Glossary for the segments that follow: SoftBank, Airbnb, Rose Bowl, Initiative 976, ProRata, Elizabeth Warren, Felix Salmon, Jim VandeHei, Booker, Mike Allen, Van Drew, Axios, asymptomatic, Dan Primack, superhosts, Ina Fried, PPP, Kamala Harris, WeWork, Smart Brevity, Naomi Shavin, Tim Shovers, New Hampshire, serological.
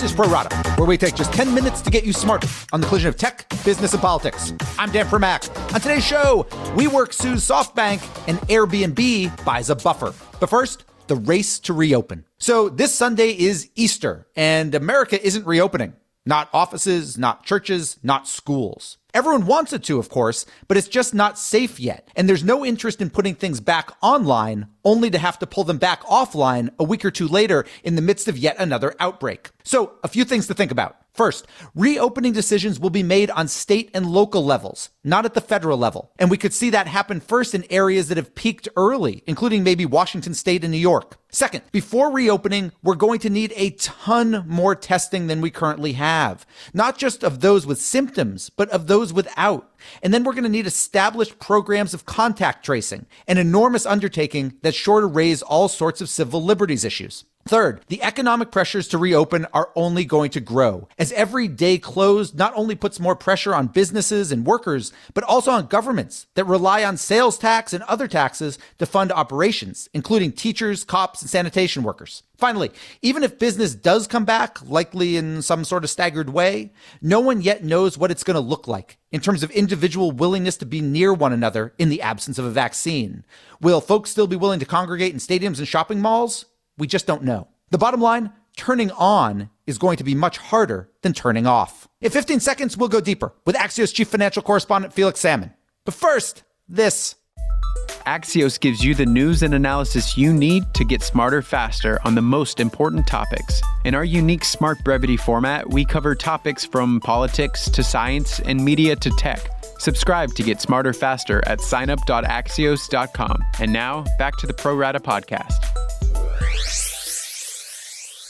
This is ProRata, where we take just 10 minutes to get you smarter on the collision of tech, business, and politics. I'm Dan Primack. On today's show, WeWork sues SoftBank and Airbnb buys a buffer. But first, the race to reopen. So this Sunday is Easter, and America isn't reopening. Not offices, not churches, not schools. Everyone wants it to, of course, but it's just not safe yet. And there's no interest in putting things back online, only to have to pull them back offline a week or two later in the midst of yet another outbreak. So a few things to think about. First, reopening decisions will be made on state and local levels, not at the federal level. And we could see that happen first in areas that have peaked early, including maybe Washington State and New York. Second, before reopening, we're going to need a ton more testing than we currently have, not just of those with symptoms, but of those without. And then we're going to need established programs of contact tracing, an enormous undertaking that's sure to raise all sorts of civil liberties issues. Third, the economic pressures to reopen are only going to grow, as every day closed not only puts more pressure on businesses and workers, but also on governments that rely on sales tax and other taxes to fund operations, including teachers, cops, and sanitation workers. Finally, even if business does come back, likely in some sort of staggered way, no one yet knows what it's going to look like in terms of individual willingness to be near one another in the absence of a vaccine. Will folks still be willing to congregate in stadiums and shopping malls? We just don't know. The bottom line, turning on is going to be much harder than turning off. In 15 seconds, we'll go deeper with Axios chief financial correspondent Felix Salmon. But first, this. Axios gives you the news and analysis you need to get smarter faster on the most important topics. In our unique Smart Brevity format, we cover topics from politics to science and media to tech. Subscribe to get smarter faster at signup.axios.com. And now, back to the ProRata podcast.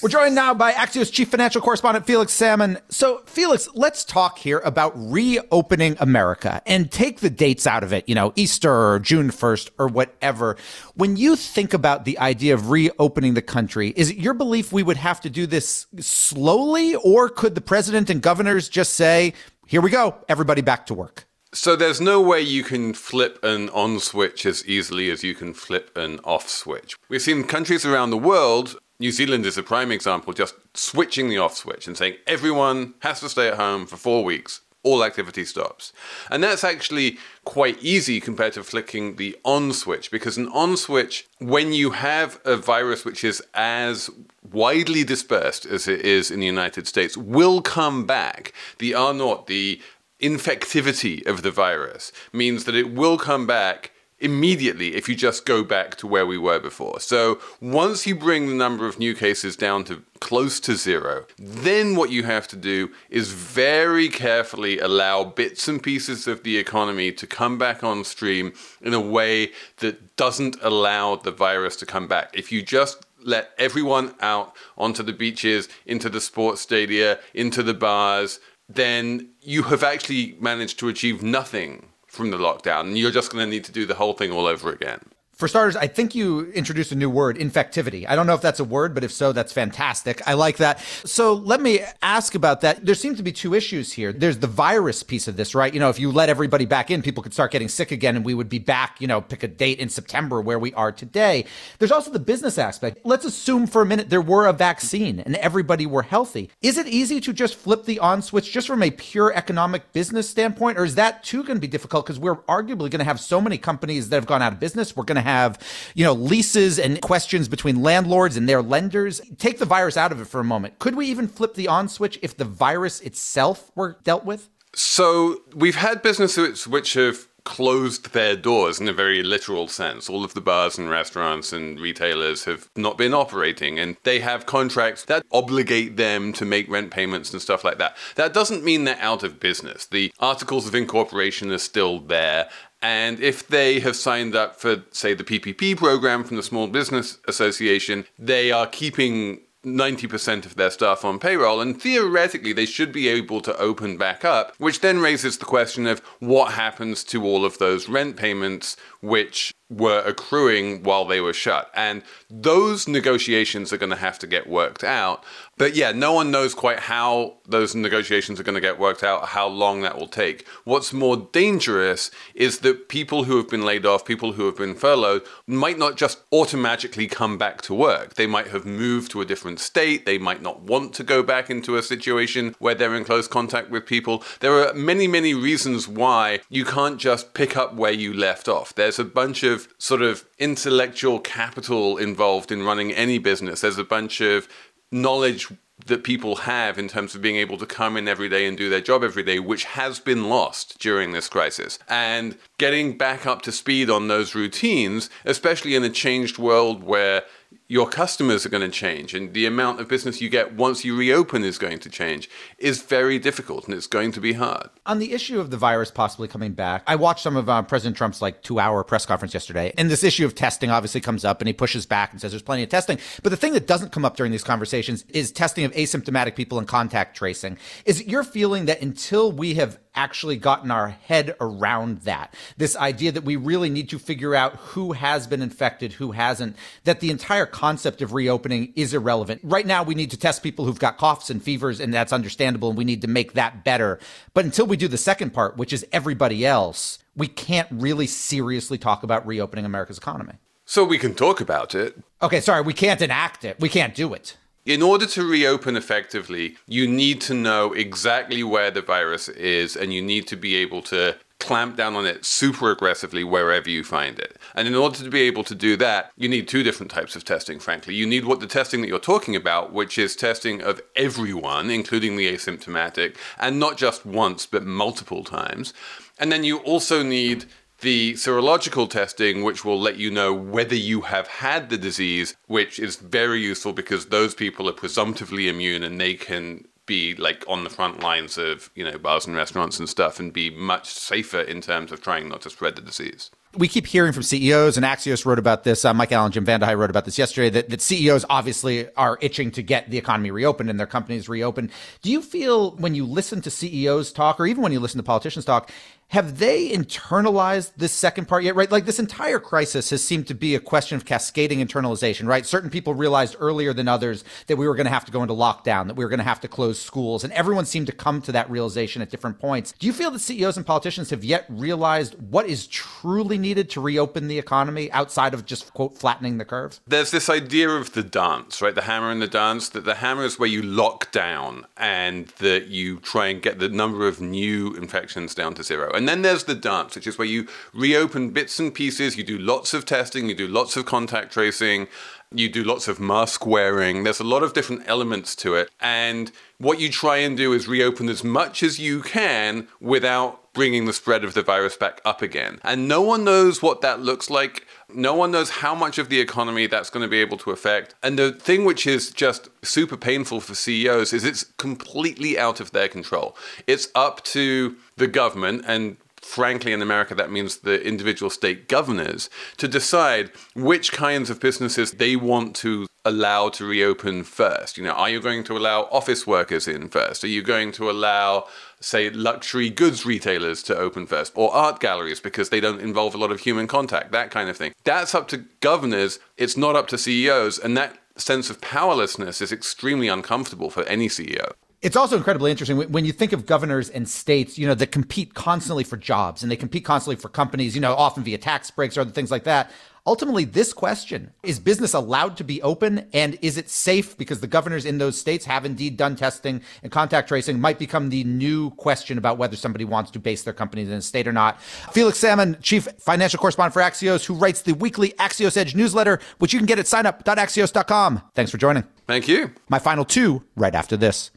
We're joined now by Axios chief financial correspondent, Felix Salmon. So Felix, let's talk here about reopening America and take the dates out of it, you know, Easter or June 1st or whatever. When you think about the idea of reopening the country, is it your belief we would have to do this slowly, or could the president and governors just say, here we go, everybody back to work? So there's no way you can flip an on switch as easily as you can flip an off switch. We've seen countries around the world, New Zealand is a prime example, just switching the off switch and saying everyone has to stay at home for 4 weeks, all activity stops. And that's actually quite easy compared to flicking the on switch, because an on switch, when you have a virus which is as widely dispersed as it is in the United States, will come back. The R naught, the infectivity of the virus means that it will come back immediately if you just go back to where we were before. So once you bring the number of new cases down to close to zero, then what you have to do is very carefully allow bits and pieces of the economy to come back on stream in a way that doesn't allow the virus to come back. If you just let everyone out onto the beaches, into the sports stadia, into the bars, then you have actually managed to achieve nothing from the lockdown, and you're just going to need to do the whole thing all over again. For starters, I think you introduced a new word, infectivity. I don't know if that's a word, but if so, that's fantastic. I like that. So let me ask about that. There seem to be two issues here. There's the virus piece of this, right? You know, if you let everybody back in, people could start getting sick again, and we would be back, you know, pick a date in September where we are today. There's also the business aspect. Let's assume for a minute there were a vaccine and everybody were healthy. Is it easy to just flip the on switch just from a pure economic business standpoint? Or is that too going to be difficult? Because we're arguably going to have so many companies that have gone out of business. We're going to have, you know, leases and questions between landlords and their lenders. Take the virus out of it for a moment. Could we even flip the on switch if the virus itself were dealt with? So we've had businesses which have closed their doors in a very literal sense. All of the bars and restaurants and retailers have not been operating, and they have contracts that obligate them to make rent payments and stuff like that. That doesn't mean they're out of business. The articles of incorporation are still there. And if they have signed up for, say, the PPP program from the Small Business Association, they are keeping 90% of their staff on payroll, and theoretically they should be able to open back up, which then raises the question of what happens to all of those rent payments which were accruing while they were shut. And those negotiations are going to have to get worked out. But yeah, no one knows quite how those negotiations are going to get worked out, how long that will take. What's more dangerous is that people who have been laid off, people who have been furloughed, might not just automatically come back to work. They might have moved to a different state. They might not want to go back into a situation where they're in close contact with people. There are many, many reasons why you can't just pick up where you left off. There's a bunch of sort of intellectual capital involved in running any business. There's a bunch of knowledge that people have in terms of being able to come in every day and do their job every day, which has been lost during this crisis. And getting back up to speed on those routines, especially in a changed world where your customers are going to change and the amount of business you get once you reopen is going to change, is very difficult, and it's going to be hard. On the issue of the virus possibly coming back, I watched some of President Trump's like 2-hour press conference yesterday, and this issue of testing obviously comes up, and he pushes back and says there's plenty of testing. But the thing that doesn't come up during these conversations is testing of asymptomatic people and contact tracing. Is it your feeling that until we have actually gotten our head around that, this idea that we really need to figure out who has been infected, who hasn't, that the entire concept of reopening is irrelevant? Right now, we need to test people who've got coughs and fevers, and that's understandable, and we need to make that better. But until we do the second part, which is everybody else, we can't really seriously talk about reopening America's economy. So we can talk about it. Okay, sorry, we can't enact it. We can't do it. In order to reopen effectively, you need to know exactly where the virus is, and you need to be able to clamp down on it super aggressively wherever you find it. And in order to be able to do that, you need two different types of testing, frankly. You need what the testing that you're talking about, which is testing of everyone, including the asymptomatic, and not just once, but multiple times. And then you also need the serological testing, which will let you know whether you have had the disease, which is very useful because those people are presumptively immune and they can be like on the front lines of, you know, bars and restaurants and stuff, and be much safer in terms of trying not to spread the disease. We keep hearing from CEOs, and Axios wrote about this. Mike Allen, Jim VandeHei wrote about this yesterday, that CEOs obviously are itching to get the economy reopened and their companies reopened. Do you feel when you listen to CEOs talk, or even when you listen to politicians talk, have they internalized this second part yet, right? Like this entire crisis has seemed to be a question of cascading internalization, right? Certain people realized earlier than others that we were going to have to go into lockdown, that we were going to have to close schools, and everyone seemed to come to that realization at different points. Do you feel that CEOs and politicians have yet realized what is truly needed to reopen the economy outside of just, quote, flattening the curve? There's this idea of the dance, right? The hammer and the dance, that the hammer is where you lock down and that you try and get the number of new infections down to zero. And then there's the dance, which is where you reopen bits and pieces, you do lots of testing, you do lots of contact tracing, you do lots of mask wearing. There's a lot of different elements to it. And what you try and do is reopen as much as you can without bringing the spread of the virus back up again. And no one knows what that looks like. No one knows how much of the economy that's going to be able to affect. And the thing which is just super painful for CEOs is it's completely out of their control. It's up to the government, and frankly, in America, that means the individual state governors, to decide which kinds of businesses they want to allow to reopen first. You know, are you going to allow office workers in first? Are you going to allow, say, luxury goods retailers to open first, or art galleries because they don't involve a lot of human contact, that kind of thing? That's up to governors. It's not up to CEOs. And that sense of powerlessness is extremely uncomfortable for any CEO. It's also incredibly interesting when you think of governors and states, you know, that compete constantly for jobs and they compete constantly for companies, you know, often via tax breaks or other things like that. Ultimately, this question, is business allowed to be open, and is it safe because the governors in those states have indeed done testing and contact tracing, might become the new question about whether somebody wants to base their companies in a state or not. Felix Salmon, chief financial correspondent for Axios, who writes the weekly Axios Edge newsletter, which you can get at signup.axios.com. Thanks for joining. Thank you. My final two right after this.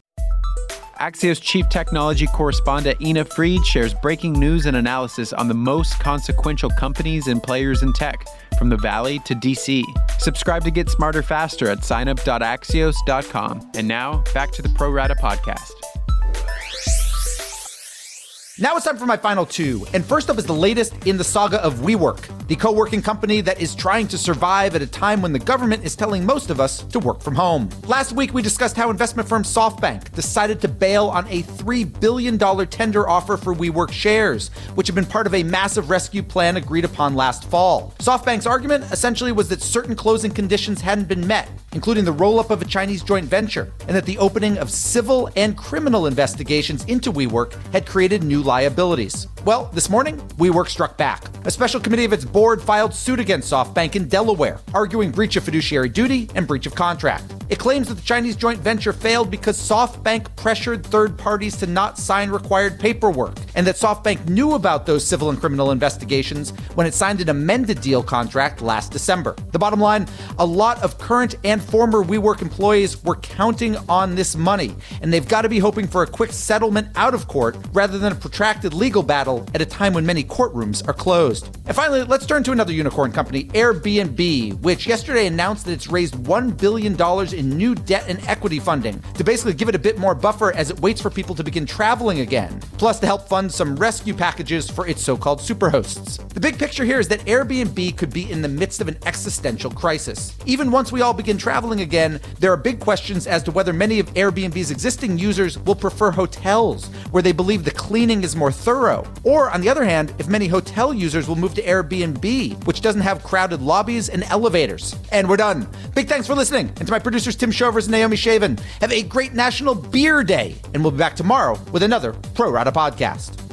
Axios chief technology correspondent Ina Fried shares breaking news and analysis on the most consequential companies and players in tech, from the Valley to DC. Subscribe to Get Smarter Faster at signup.axios.com. And now, back to the ProRata podcast. Now it's time for my final two. And first up is the latest in the saga of WeWork, the co-working company that is trying to survive at a time when the government is telling most of us to work from home. Last week, we discussed how investment firm SoftBank decided to bail on a $3 billion tender offer for WeWork shares, which had been part of a massive rescue plan agreed upon last fall. SoftBank's argument essentially was that certain closing conditions hadn't been met, including the roll-up of a Chinese joint venture, and that the opening of civil and criminal investigations into WeWork had created new liabilities. Well, this morning, WeWork struck back. A special committee of its board filed suit against SoftBank in Delaware, arguing breach of fiduciary duty and breach of contract. It claims that the Chinese joint venture failed because SoftBank pressured third parties to not sign required paperwork, and that SoftBank knew about those civil and criminal investigations when it signed an amended deal contract last December. The bottom line, a lot of current and former WeWork employees were counting on this money, and they've got to be hoping for a quick settlement out of court rather than a protracted legal battle at a time when many courtrooms are closed. And finally, let's turn to another unicorn company, Airbnb, which yesterday announced that it's raised $1 billion in new debt and equity funding to basically give it a bit more buffer as it waits for people to begin traveling again, plus to help fund some rescue packages for its so-called superhosts. The big picture here is that Airbnb could be in the midst of an existential crisis. Even once we all begin traveling again, there are big questions as to whether many of Airbnb's existing users will prefer hotels, where they believe the cleaning is more thorough, or on the other hand, if many hotel users will move to Airbnb, which doesn't have crowded lobbies and elevators. And we're done. Big thanks for listening, and to my producers Tim Shovers and Naomi Shavin. Have a great National Beer Day, and we'll be back tomorrow with another ProRata podcast.